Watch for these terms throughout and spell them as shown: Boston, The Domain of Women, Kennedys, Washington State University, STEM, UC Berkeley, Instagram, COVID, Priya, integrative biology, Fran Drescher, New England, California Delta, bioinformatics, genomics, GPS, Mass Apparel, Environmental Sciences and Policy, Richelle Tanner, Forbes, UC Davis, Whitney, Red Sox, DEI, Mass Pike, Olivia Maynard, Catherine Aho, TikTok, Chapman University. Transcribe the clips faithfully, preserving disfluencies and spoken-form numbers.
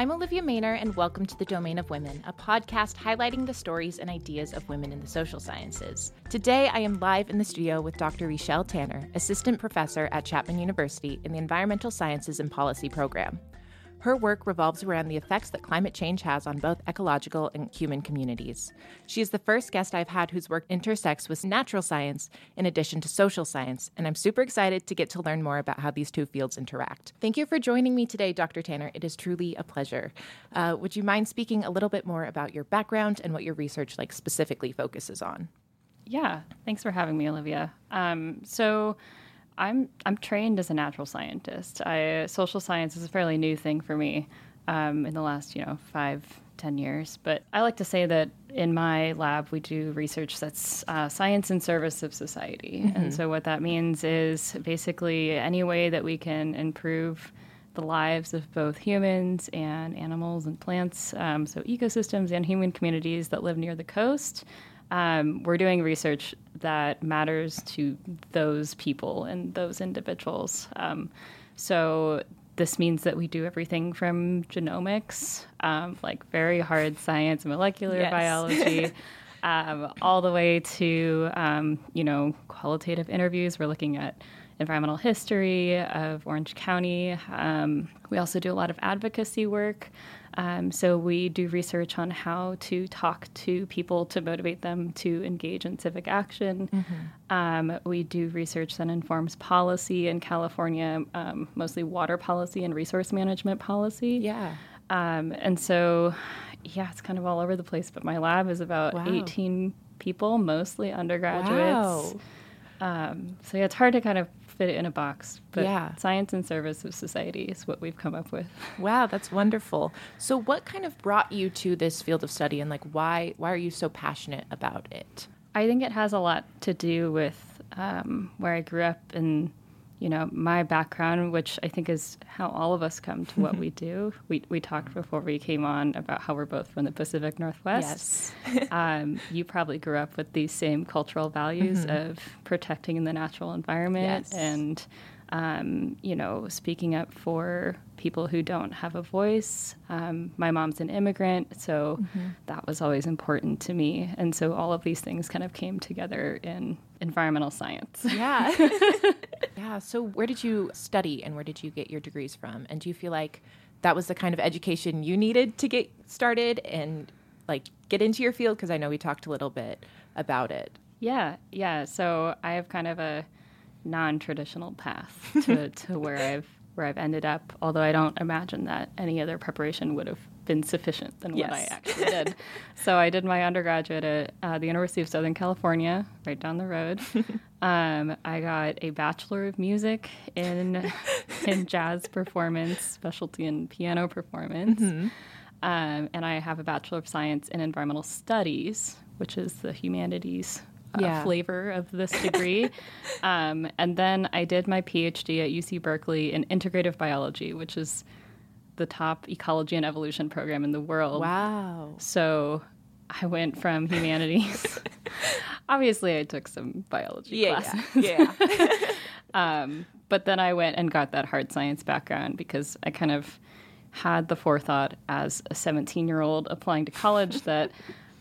I'm Olivia Maynard, and welcome to The Domain of Women, a podcast highlighting the stories and ideas of women in the social sciences. Today, I am live in the studio with Doctor Richelle Tanner, assistant professor at Chapman University in the Environmental Sciences and Policy program. Her work revolves around the effects that climate change has on both ecological and human communities. She is the first guest I've had whose work intersects with natural science in addition to social science, and I'm super excited to get to learn more about how these two fields interact. Thank you for joining me today, Doctor Tanner. It is truly a pleasure. Uh, would you mind speaking a little bit more about your background and what your research like specifically focuses on? Yeah, thanks for having me, Olivia. Um, so... I'm I'm trained as a natural scientist. I, social science is a fairly new thing for me um, in the last, you know, five, ten years. But I like to say that in my lab, we do research that's uh, science in service of society. Mm-hmm. And so what that means is basically any way that we can improve the lives of both humans and animals and plants, um, so ecosystems and human communities that live near the coast. Um, we're doing research that matters to those people and those individuals. Um, so this means that we do everything from genomics, um, like very hard science, molecular yes. biology, um, all the way to, um, you know, qualitative interviews. We're looking at environmental history of Orange County. Um, we also do a lot of advocacy work. Um, so we do research on how to talk to people to motivate them to engage in civic action. Mm-hmm. Um, we do research that informs policy in California, um, mostly water policy and resource management policy. Yeah. Um, and so, yeah, it's kind of all over the place. But my lab is about wow. eighteen people, mostly undergraduates. Wow. Um, so yeah, it's hard to kind of fit it in a box, but yeah. science and service of society is what we've come up with. Wow, that's wonderful. So what kind of brought you to this field of study, and like why why are you so passionate about it? I think it has a lot to do with um, where I grew up and, you know, my background, which I think is how all of us come to what we do. We we talked before we came on about how we're both from the Pacific Northwest. Yes. um, you probably grew up with these same cultural values mm-hmm. of protecting the natural environment yes. and, um, you know, speaking up for people who don't have a voice. Um, my mom's an immigrant, so mm-hmm. that was always important to me. And so all of these things kind of came together in environmental science. Yeah. Yeah. So where did you study and where did you get your degrees from? And do you feel like that was the kind of education you needed to get started and like get into your field? Because I know we talked a little bit about it. Yeah. Yeah. So I have kind of a non-traditional path to, to where I've where I've ended up, although I don't imagine that any other preparation would have been sufficient than yes. what I actually did. So I did my undergraduate at uh, the University of Southern California, right down the road. um, I got a Bachelor of Music in in jazz performance, specialty in piano performance. Mm-hmm. Um, and I have a Bachelor of Science in Environmental Studies, which is the humanities Uh, yeah. flavor of this degree. um, and then I did my PhD at U C Berkeley in integrative biology, which is the top ecology and evolution program in the world. Wow. So I went from humanities. Obviously, I took some biology yeah, classes. Yeah, yeah. um, but then I went and got that hard science background because I kind of had the forethought as a seventeen-year-old applying to college that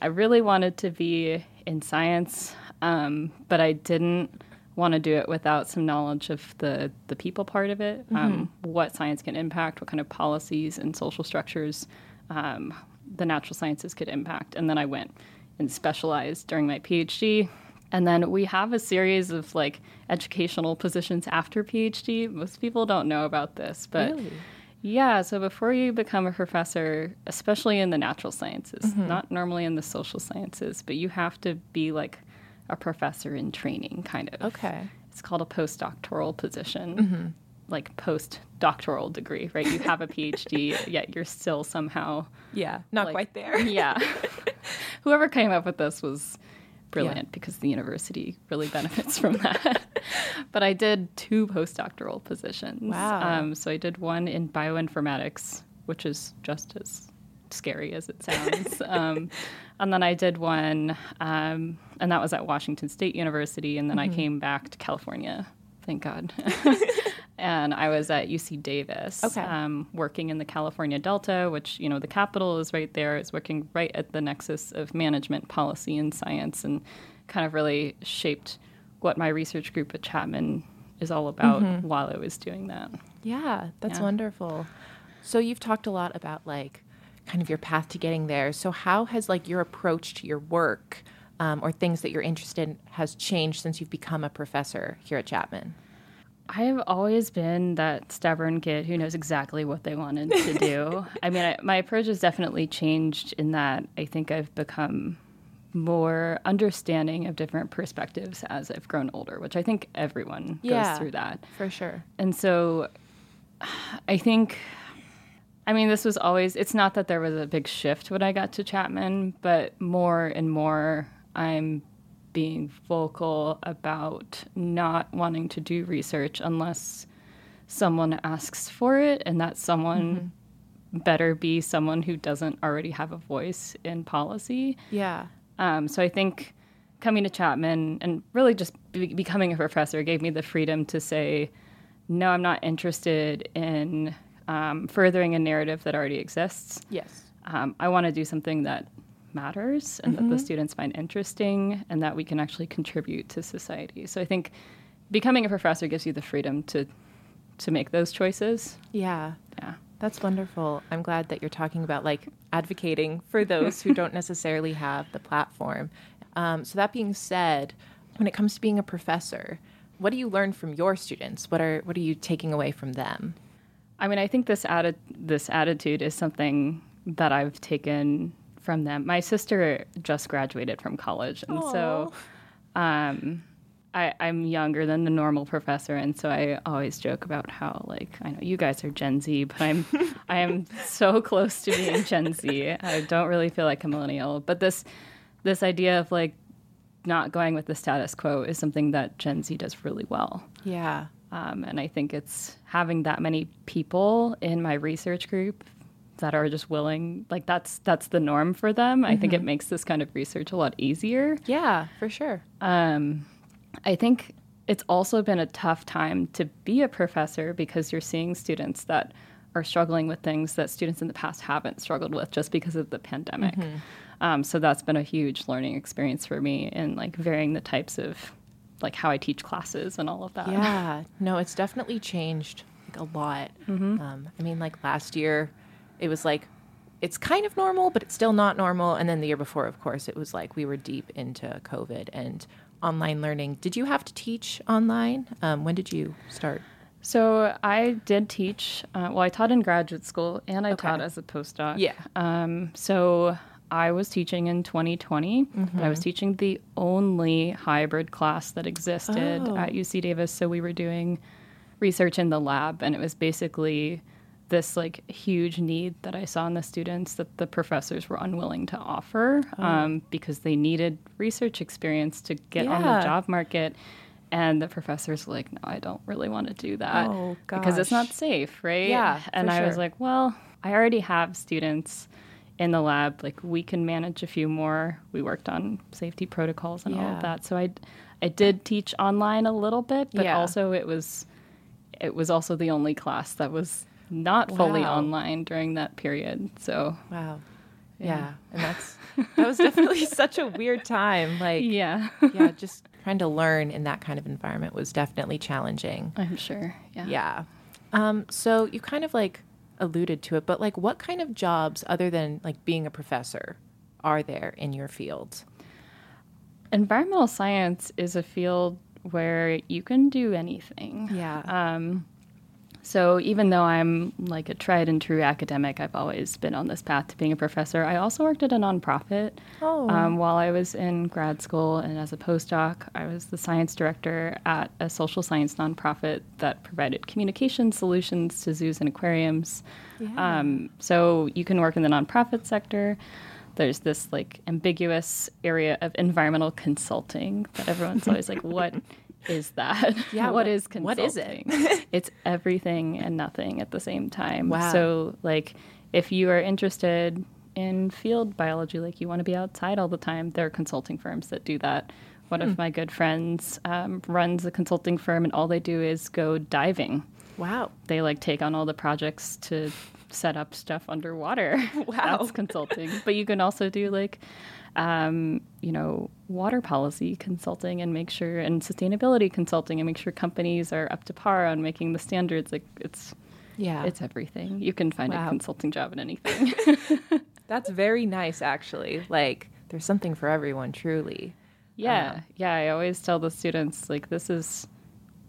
I really wanted to be in science, um, but I didn't want to do it without some knowledge of the, the people part of it, mm-hmm. um, what science can impact, what kind of policies and social structures um, the natural sciences could impact. And then I went and specialized during my PhD. And then we have a series of like educational positions after PhD. Most people don't know about this, but really? Yeah, so before you become a professor, especially in the natural sciences, mm-hmm. not normally in the social sciences, but you have to be like a professor in training, kind of. Okay. It's called a postdoctoral position, mm-hmm. like postdoctoral degree, right? You have a PhD, yet you're still somehow... Yeah, not like, quite there. Yeah. Whoever came up with this was brilliant yeah. because the university really benefits from that. But I did two postdoctoral positions. Wow. Um, so I did one in bioinformatics, which is just as scary as it sounds. um, and then I did one, um, and that was at Washington State University. And then mm-hmm. I came back to California, thank God, and I was at U C Davis, okay. um, working in the California Delta, which, you know, the capital is right there. It's working right at the nexus of management, policy, and science, and kind of really shaped what my research group at Chapman is all about mm-hmm. while I was doing that. Yeah, that's yeah. wonderful. So you've talked a lot about, like, kind of your path to getting there. So how has, like, your approach to your work um, or things that you're interested in has changed since you've become a professor here at Chapman? I have always been that stubborn kid who knows exactly what they wanted to do. I mean, I, my approach has definitely changed in that I think I've become more understanding of different perspectives as I've grown older, which I think everyone yeah, goes through that. For sure. And so I think... I mean, this was always, it's not that there was a big shift when I got to Chapman, but more and more I'm being vocal about not wanting to do research unless someone asks for it, and that someone mm-hmm. better be someone who doesn't already have a voice in policy. Yeah. Um, so I think coming to Chapman and really just be- becoming a professor gave me the freedom to say, no, I'm not interested in... Um, furthering a narrative that already exists. Yes. Um, I want to do something that matters and mm-hmm. that the students find interesting and that we can actually contribute to society. So I think becoming a professor gives you the freedom to to make those choices. Yeah. Yeah. That's wonderful. I'm glad that you're talking about, like, advocating for those who don't necessarily have the platform. Um, so that being said, when it comes to being a professor, what do you learn from your students? What are what are you taking away from them? I mean, I think this atti- this attitude is something that I've taken from them. My sister just graduated from college, and Aww. so um, I, I'm younger than the normal professor, and so I always joke about how, like, I know you guys are Gen Z, but I'm I am so close to being Gen Z. I don't really feel like a millennial, but this this idea of, like, not going with the status quo is something that Gen Z does really well. Yeah. Um, and I think it's having that many people in my research group that are just willing, like, that's that's the norm for them. Mm-hmm. I think it makes this kind of research a lot easier. Yeah, for sure. Um, I think it's also been a tough time to be a professor because you're seeing students that are struggling with things that students in the past haven't struggled with just because of the pandemic. Mm-hmm. Um, so that's been a huge learning experience for me in, like, varying the types of, like, how I teach classes and all of that. Yeah. No, it's definitely changed, like, a lot. Mm-hmm. Um, I mean, like, last year, it was, like, it's kind of normal, but it's still not normal. And then the year before, of course, it was, like, we were deep into COVID and online learning. Did you have to teach online? Um, when did you start? So I did teach. Uh, well, I taught in graduate school, and I okay. taught as a postdoc. Yeah. Um, so... I was teaching in twenty twenty, mm-hmm. and I was teaching the only hybrid class that existed oh. at U C Davis. So we were doing research in the lab, and it was basically this, like, huge need that I saw in the students that the professors were unwilling to offer oh. um, because they needed research experience to get yeah. on the job market. And the professors were like, no, I don't really want to do that oh, gosh. because it's not safe, right? Yeah, and I sure. was like, well, I already have students in the lab, like, we can manage a few more. We worked on safety protocols and yeah. all of that. So I, I did teach online a little bit, but yeah. also it was, it was also the only class that was not wow. fully online during that period. So wow, yeah, yeah. and that's that was definitely such a weird time. Like yeah, yeah, just trying to learn in that kind of environment was definitely challenging. I'm sure. Yeah. Yeah. Um. So you kind of, like, alluded to it, but, like, what kind of jobs other than, like, being a professor are there in your field? Environmental science is a field where you can do anything. Yeah. Um, so even though I'm, like, a tried and true academic, I've always been on this path to being a professor. I also worked at a nonprofit oh. um, while I was in grad school, and as a postdoc, I was the science director at a social science nonprofit that provided communication solutions to zoos and aquariums. Yeah. Um, so you can work in the nonprofit sector. There's this, like, ambiguous area of environmental consulting that everyone's always like, what is that? Yeah, what, what is consulting? What is it? It's everything and nothing at the same time. Wow. So, like, if you are interested in field biology, like, you want to be outside all the time, there are consulting firms that do that. One hmm. of my good friends um, runs a consulting firm, and all they do is go diving. Wow. They like take on all the projects to set up stuff underwater. Wow. That's consulting. But you can also do like, um, you know, water policy consulting and make sure, and sustainability consulting and make sure companies are up to par on making the standards. Like it's, yeah, it's everything. You can find wow. a consulting job in anything. That's very nice, actually. Like there's something for everyone, truly. Yeah. Um, yeah. I always tell the students like, this is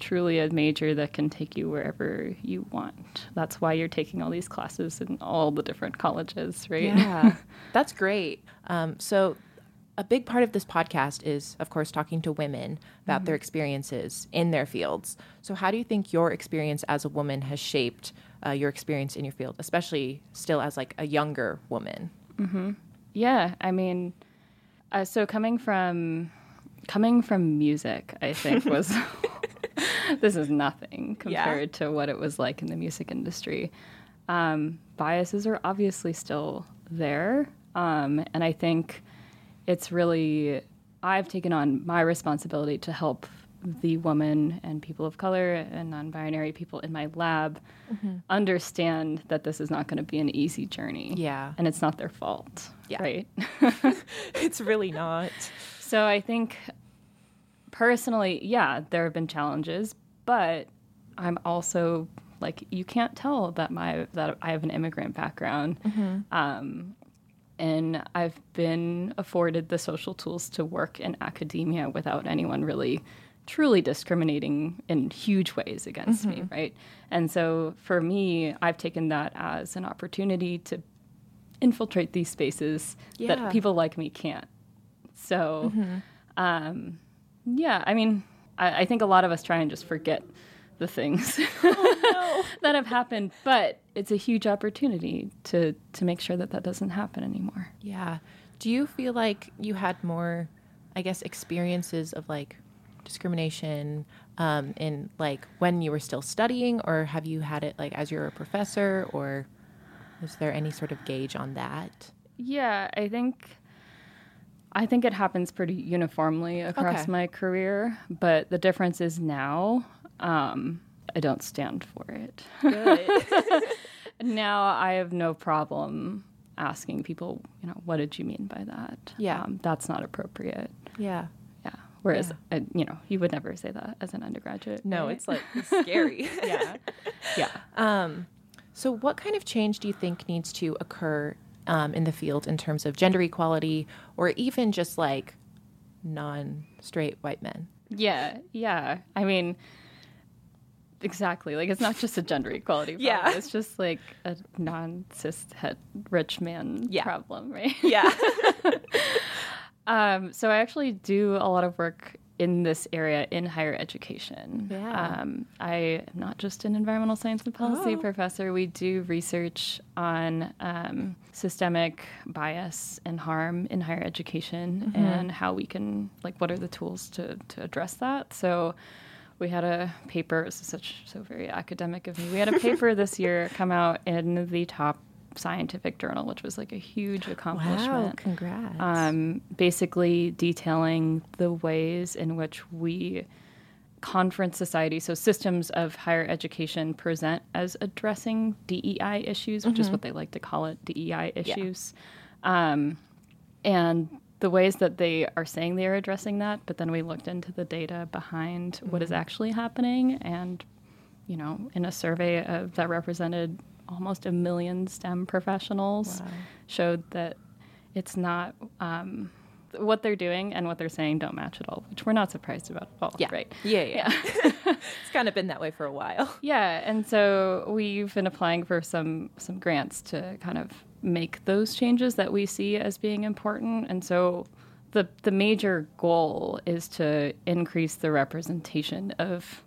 truly a major that can take you wherever you want. That's why you're taking all these classes in all the different colleges, right? Yeah, that's great. Um, so a big part of this podcast is, of course, talking to women about mm-hmm. their experiences in their fields. So how do you think your experience as a woman has shaped uh, your experience in your field, especially still as like a younger woman? Mm-hmm. Yeah, I mean, uh, so coming from coming from music, I think was... This is nothing compared yeah. to what it was like in the music industry. Um, biases are obviously still there. Um, and I think it's really, I've taken on my responsibility to help the woman and people of color and non-binary people in my lab mm-hmm. understand that this is not going to be an easy journey. Yeah. And it's not their fault, yeah. right? It's really not. So I think... Personally, yeah, there have been challenges, but I'm also like, you can't tell that my that I have an immigrant background, mm-hmm. um, and I've been afforded the social tools to work in academia without anyone really truly discriminating in huge ways against mm-hmm. me, right? And so for me, I've taken that as an opportunity to infiltrate these spaces yeah. that people like me can't. So, mm-hmm. um yeah, I mean, I, I think a lot of us try and just forget the things oh, no. that have happened, but it's a huge opportunity to, to make sure that that doesn't happen anymore. Yeah. Do you feel like you had more, I guess, experiences of, like, discrimination um, in, like, when you were still studying, or have you had it, like, as you're a professor, or is there any sort of gauge on that? Yeah, I think... I think it happens pretty uniformly across okay. my career, but the difference is now um, I don't stand for it. Good. Now I have no problem asking people, you know, what did you mean by that? Yeah. Um, that's not appropriate. Yeah. Yeah. Whereas, yeah. Uh, you know, you would never say that as an undergraduate. No, right? It's like scary. Yeah. Yeah. Um, so what kind of change do you think needs to occur Um, in the field in terms of gender equality or even just like non-straight white men? Yeah, yeah. I mean, exactly. Like it's not just a gender equality problem. Yeah. It's just like a non-cis het rich man yeah. problem, right? Yeah. um, so I actually do a lot of work in this area in higher education. Yeah. Um, I am not just an environmental science and policy oh. professor. We do research on um, systemic bias and harm in higher education mm-hmm. and how we can, like, what are the tools to, to address that? So we had a paper, this is such, so very academic of me. We had a paper this year come out in the top scientific journal, which was like a huge accomplishment. Wow, congrats. Um, basically detailing the ways in which we conference society, so systems of higher education present as addressing D E I issues, which mm-hmm. is what they like to call it, D E I issues. Yeah. Um, and the ways that they are saying they are addressing that, but then we looked into the data behind mm-hmm. what is actually happening and, you know, in a survey of, that represented almost a million STEM professionals wow. showed that it's not um, what they're doing and what they're saying don't match at all, which we're not surprised about at all, yeah. right? Yeah, yeah. yeah. It's kind of been that way for a while. Yeah, and so we've been applying for some some grants to kind of make those changes that we see as being important. And so the the major goal is to increase the representation of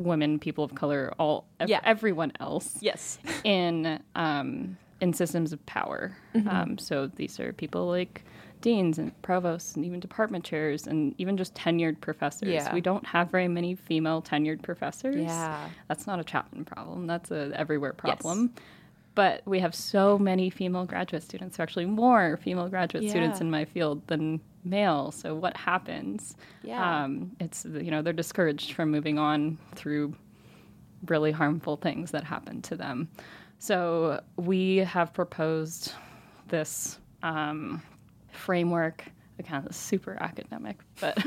women, people of color, all ev- yeah. everyone else yes in um in systems of power mm-hmm. um so these are people like deans and provosts and even department chairs and even just tenured professors yeah. We don't have very many female tenured professors yeah that's not a Chapman problem, that's a everywhere problem yes. But we have so many female graduate students, so actually more female graduate yeah. students in my field than male. So what happens? Yeah. Um, it's, you know, they're discouraged from moving on through really harmful things that happen to them. So we have proposed this um, framework. It kind of super academic, but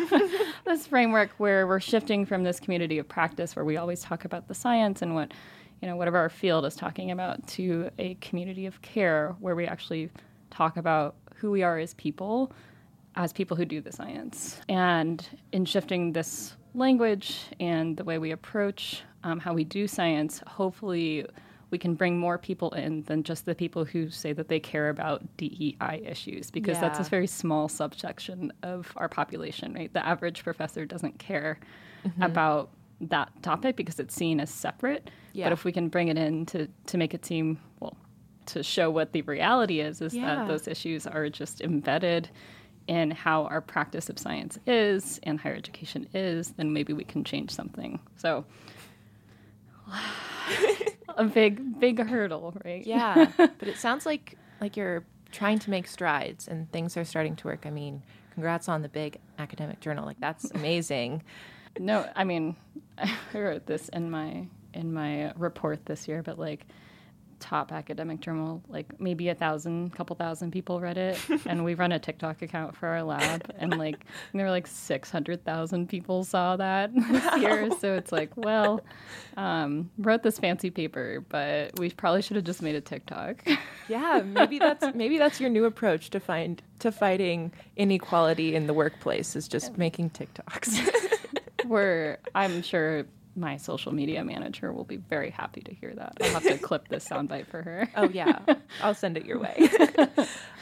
this framework where we're shifting from this community of practice where we always talk about the science and what, you know, whatever our field is talking about, to a community of care where we actually talk about who we are as people, as people who do the science. And in shifting this language and the way we approach um, how we do science, hopefully we can bring more people in than just the people who say that they care about D E I issues, because yeah. that's a very small subsection of our population, right? The average professor doesn't care mm-hmm. about that topic because it's seen as separate. Yeah. But if we can bring it in to, to make it seem, well, to show what the reality is, is yeah. that those issues are just embedded in how our practice of science is and higher education is, then maybe we can change something. So a big, big hurdle, right? Yeah, but it sounds like like you're trying to make strides and things are starting to work. I mean, congrats on the big academic journal. Like, that's amazing. No, I mean, I wrote this in my in my report this year, but like top academic journal, like maybe a thousand, couple thousand people read it, and we run a TikTok account for our lab, and like and there were like six hundred thousand people saw that this wow. year. So it's like, well, um, wrote this fancy paper, but we probably should have just made a TikTok. Yeah, maybe that's maybe that's your new approach to find to fighting inequality in the workplace, is just yeah. making TikToks. We're, I'm sure. My social media manager will be very happy to hear that. I'll have to clip this soundbite for her. Oh, yeah. I'll send it your way.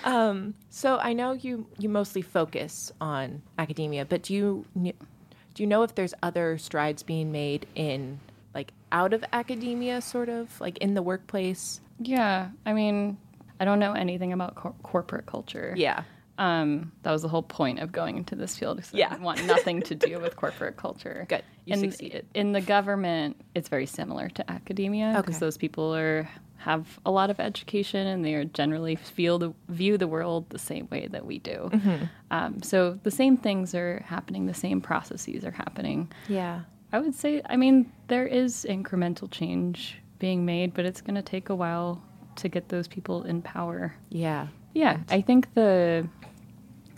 um, so I know you, you mostly focus on academia, but do you do you know if there's other strides being made in, like, out of academia, sort of, like, in the workplace? Yeah. I mean, I don't know anything about cor- corporate culture. Yeah. Um, that was the whole point of going into this field. Yeah. I want nothing to do with corporate culture. Good. You in, succeeded. In the government, it's very similar to academia, because okay. those people are have a lot of education and they are generally feel the, view the world the same way that we do. Mm-hmm. Um, so the same things are happening. The same processes are happening. Yeah. I would say, I mean, there is incremental change being made, but it's going to take a while to get those people in power. Yeah. Yeah, I think the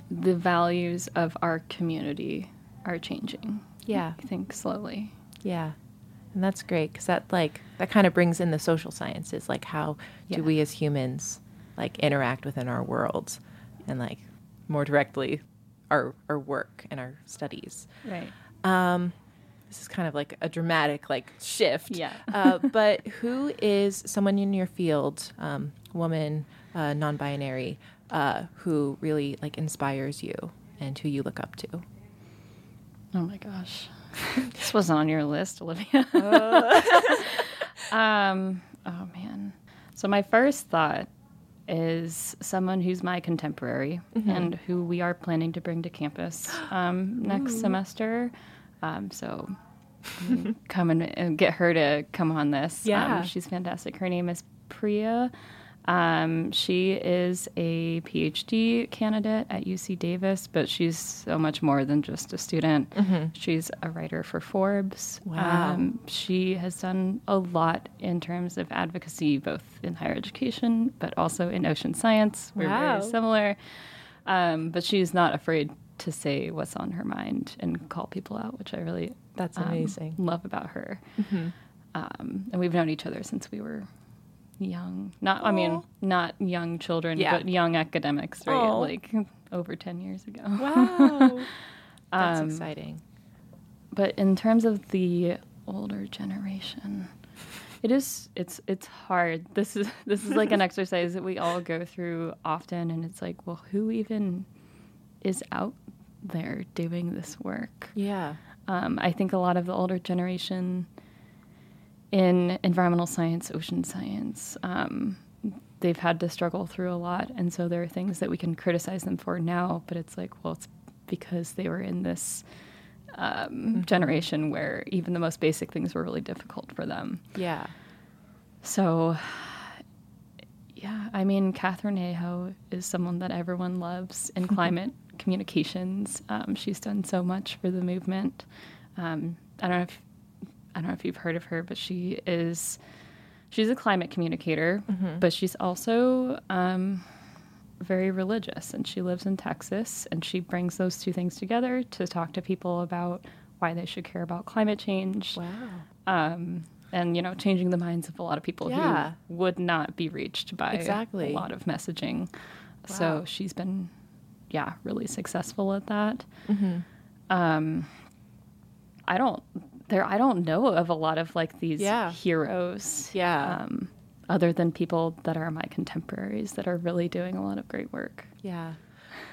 the values of our community are changing. Yeah. I think slowly. Yeah. And that's great, because that, like, that kind of brings in the social sciences, like how yeah. do we as humans, like, interact within our worlds and, like, more directly our our work and our studies. Right. Um, this is kind of like a dramatic, like, shift. Yeah. uh, but who is someone in your field, um, woman, Uh, non-binary, uh, who really, like, inspires you and who you look up to? Oh, my gosh. This wasn't on your list, Olivia. Oh. um, oh, man. So my first thought is someone who's my contemporary mm-hmm. and who we are planning to bring to campus um, next Ooh. semester. Um, so um, come and, and get her to come on this. Yeah. Um, she's fantastic. Her name is Priya. Um, she is a P H D candidate at U C Davis, but she's so much more than just a student. Mm-hmm. She's a writer for Forbes. Wow. Um, she has done a lot in terms of advocacy, both in higher education, but also in ocean science. We're wow. very similar. Um, but she's not afraid to say what's on her mind and call people out, which I really That's amazing. Um, love about her. Mm-hmm. Um, and we've known each other since we were young, not Aww. I mean, not young children, yeah. but young academics, right? Aww. Like over ten years ago. Wow, that's um, exciting. But in terms of the older generation, it is it's it's hard. This is this is like an exercise that we all go through often, and it's like, well, who even is out there doing this work? Yeah, um, I think a lot of the older generation in environmental science, ocean science, um, they've had to struggle through a lot. And so there are things that we can criticize them for now, but it's like, well, it's because they were in this um, mm-hmm. generation where even the most basic things were really difficult for them. Yeah. So, yeah, I mean, Catherine Aho is someone that everyone loves in climate communications. Um, she's done so much for the movement. Um, I don't know if I don't know if you've heard of her, but she is, she's a climate communicator, mm-hmm. but she's also um, very religious, and she lives in Texas, and she brings those two things together to talk to people about why they should care about climate change. Wow. Um, and, you know, changing the minds of a lot of people yeah. who would not be reached by exactly. a lot of messaging. Wow. So she's been, yeah, really successful at that. Mm-hmm. Um, I don't there. I don't know of a lot of like these yeah. heroes. Yeah. Um, other than people that are my contemporaries that are really doing a lot of great work. Yeah.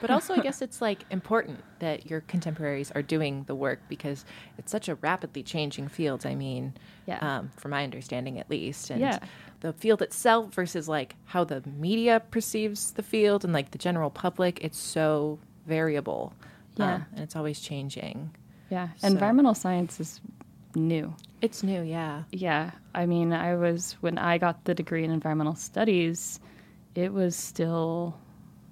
But also, I guess it's like important that your contemporaries are doing the work because it's such a rapidly changing field. I mean, yeah. um, from my understanding, at least, and yeah. the field itself versus like how the media perceives the field and like the general public, it's so variable. Yeah, um, and it's always changing. Yeah, so. Environmental science is new. It's new, yeah. Yeah, I mean, I was when I got the degree in environmental studies, it was still,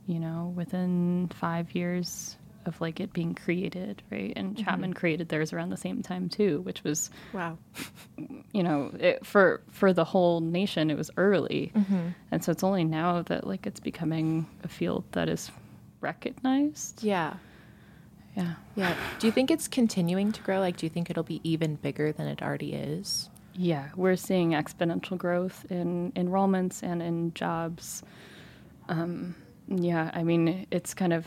you know, within five years of like it being created, right? And Chapman mm-hmm. created theirs around the same time too, which was wow. You know, it, for for the whole nation, it was early, mm-hmm. and so it's only now that like it's becoming a field that is recognized. Yeah. Yeah. Yeah. Do you think it's continuing to grow? Like, do you think it'll be even bigger than it already is? Yeah. We're seeing exponential growth in enrollments and in jobs. Um, yeah. I mean, it's kind of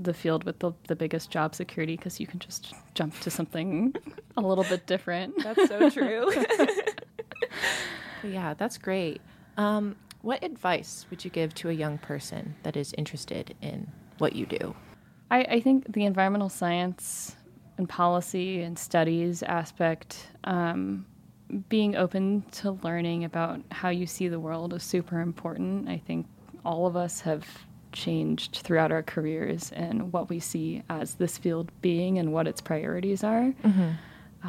the field with the, the biggest job security because you can just jump to something a little bit different. That's so true. Yeah. That's great. Um, what advice would you give to a young person that is interested in what you do? I think the environmental science and policy and studies aspect, um, being open to learning about how you see the world is super important. I think all of us have changed throughout our careers and what we see as this field being and what its priorities are. Mm-hmm.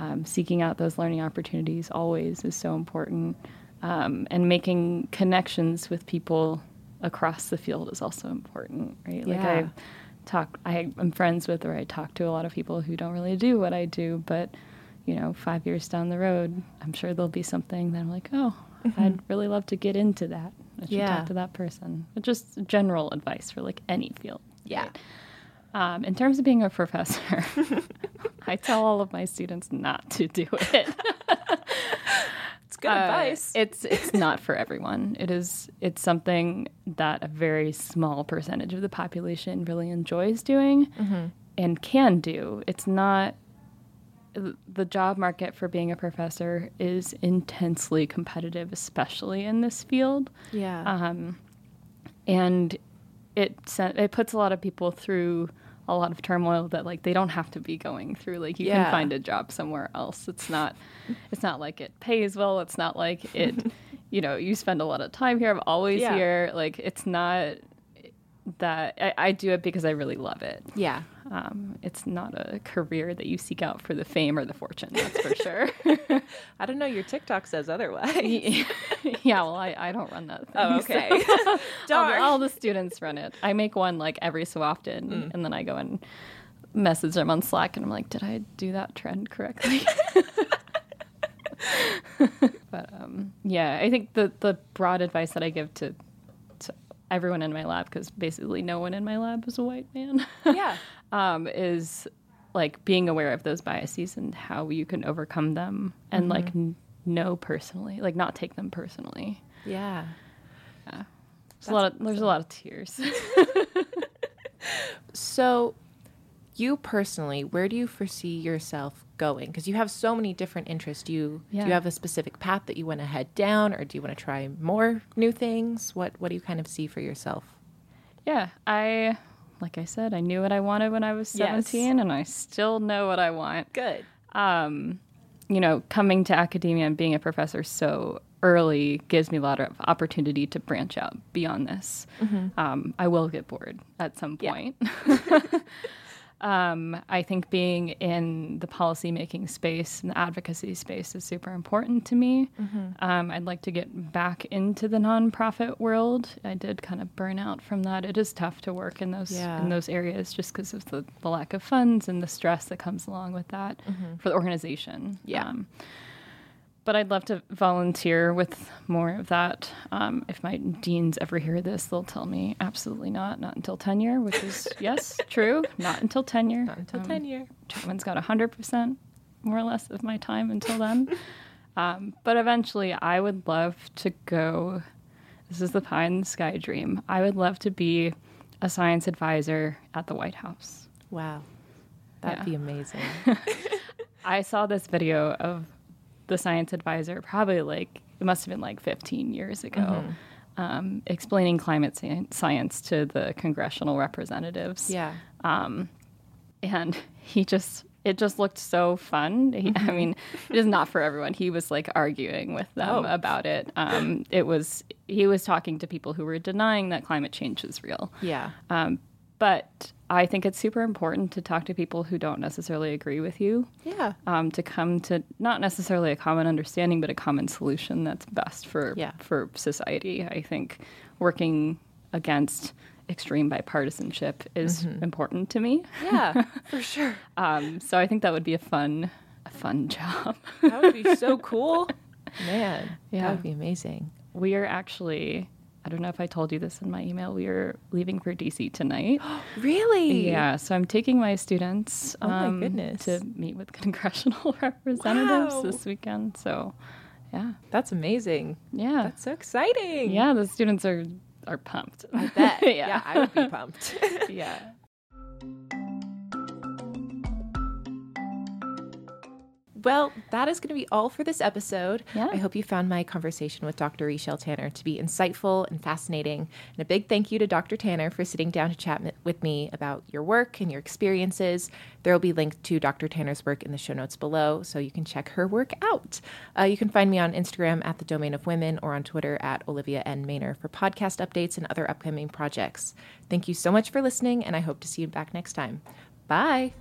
Um, seeking out those learning opportunities always is so important. Um, and making connections with people across the field is also important, right? Like yeah. I talk I am friends with or I talk to a lot of people who don't really do what I do, but you know, five years down the road I'm sure there'll be something that I'm like, oh, mm-hmm. I'd really love to get into that. I should yeah. talk to that person. But just general advice for like any field. Yeah. Right? Um, in terms of being a professor, I tell all of my students not to do it. It's good uh, advice. It's it's not for everyone. It is it's something that a very small percentage of the population really enjoys doing mm-hmm. and can do. It's not the job market for being a professor is intensely competitive, especially in this field. Yeah. Um, and it it puts a lot of people through a lot of turmoil that like they don't have to be going through. Like you yeah. can find a job somewhere else. It's not it's not like it pays well. It's not like it you know, you spend a lot of time here. I'm always yeah. here. Like it's not that I, I do it because I really love it. Yeah. Um, it's not a career that you seek out for the fame or the fortune, that's for sure. I don't know, your TikTok says otherwise. yeah, well, I, I don't run that thing. Oh, okay. So. Darn. All, all the students run it. I make one, like, every so often, mm. and then I go and message them on Slack, and I'm like, did I do that trend correctly? But, um, yeah, I think the, the broad advice that I give to everyone in my lab, because basically no one in my lab is a white man, yeah, um, is like being aware of those biases and how you can overcome them and mm-hmm. like n- know personally, like not take them personally. Yeah, yeah. There's a lot of, awesome. There's a lot of tears. So, you personally, where do you foresee yourself going? Because you have so many different interests. Do you, yeah. do you have a specific path that you want to head down, or do you want to try more new things? What What do you kind of see for yourself? Yeah, I, like I said, I knew what I wanted when I was seventeen, yes. and I still know what I want. Good. Um, you know, coming to academia and being a professor so early gives me a lot of opportunity to branch out beyond this. Mm-hmm. Um, I will get bored at some point. Yeah. Um, I think being in the policymaking space and the advocacy space is super important to me. Mm-hmm. Um, I'd like to get back into the nonprofit world. I did kind of burn out from that. It is tough to work in those yeah. in those areas just because of the, the lack of funds and the stress that comes along with that mm-hmm. for the organization. Yeah. Um, But I'd love to volunteer with more of that. Um, if my deans ever hear this, they'll tell me absolutely not. Not until tenure, which is, yes, true. Not until tenure. Not until um, tenure. Chapman's got one hundred percent more or less of my time until then. um, but eventually, I would love to go. This is the pie in the sky dream. I would love to be a science advisor at the White House. Wow. That'd yeah. be amazing. I saw this video of the science advisor, probably like, it must have been like fifteen years ago, mm-hmm. um, explaining climate science to the congressional representatives. Yeah. Um, and he just, it just looked so fun. He, I mean, it is not for everyone. He was like arguing with them oh. about it. Um, it was, he was talking to people who were denying that climate change is real. Yeah. Um, but I think it's super important to talk to people who don't necessarily agree with you. Yeah. Um, to come to not necessarily a common understanding, but a common solution that's best for yeah. for society. I think working against extreme bipartisanship is mm-hmm. important to me. Yeah, for sure. Um, so I think that would be a fun, a fun job. That would be so cool. Man, yeah. That would be amazing. We are actually... I don't know if I told you this in my email. We are leaving for D C tonight. Really? Yeah. So I'm taking my students oh my um, goodness. to meet with congressional representatives wow. this weekend. So, yeah. That's amazing. Yeah. That's so exciting. Yeah. The students are, are pumped. I bet. yeah. yeah. I would be pumped. yeah. Well, that is going to be all for this episode. Yeah. I hope you found my conversation with Doctor Richelle Tanner to be insightful and fascinating. And a big thank you to Doctor Tanner for sitting down to chat with me about your work and your experiences. There will be links to Doctor Tanner's work in the show notes below, so you can check her work out. Uh, you can find me on Instagram at The Domain of Women or on Twitter at Olivia N. Maynard for podcast updates and other upcoming projects. Thank you so much for listening, and I hope to see you back next time. Bye.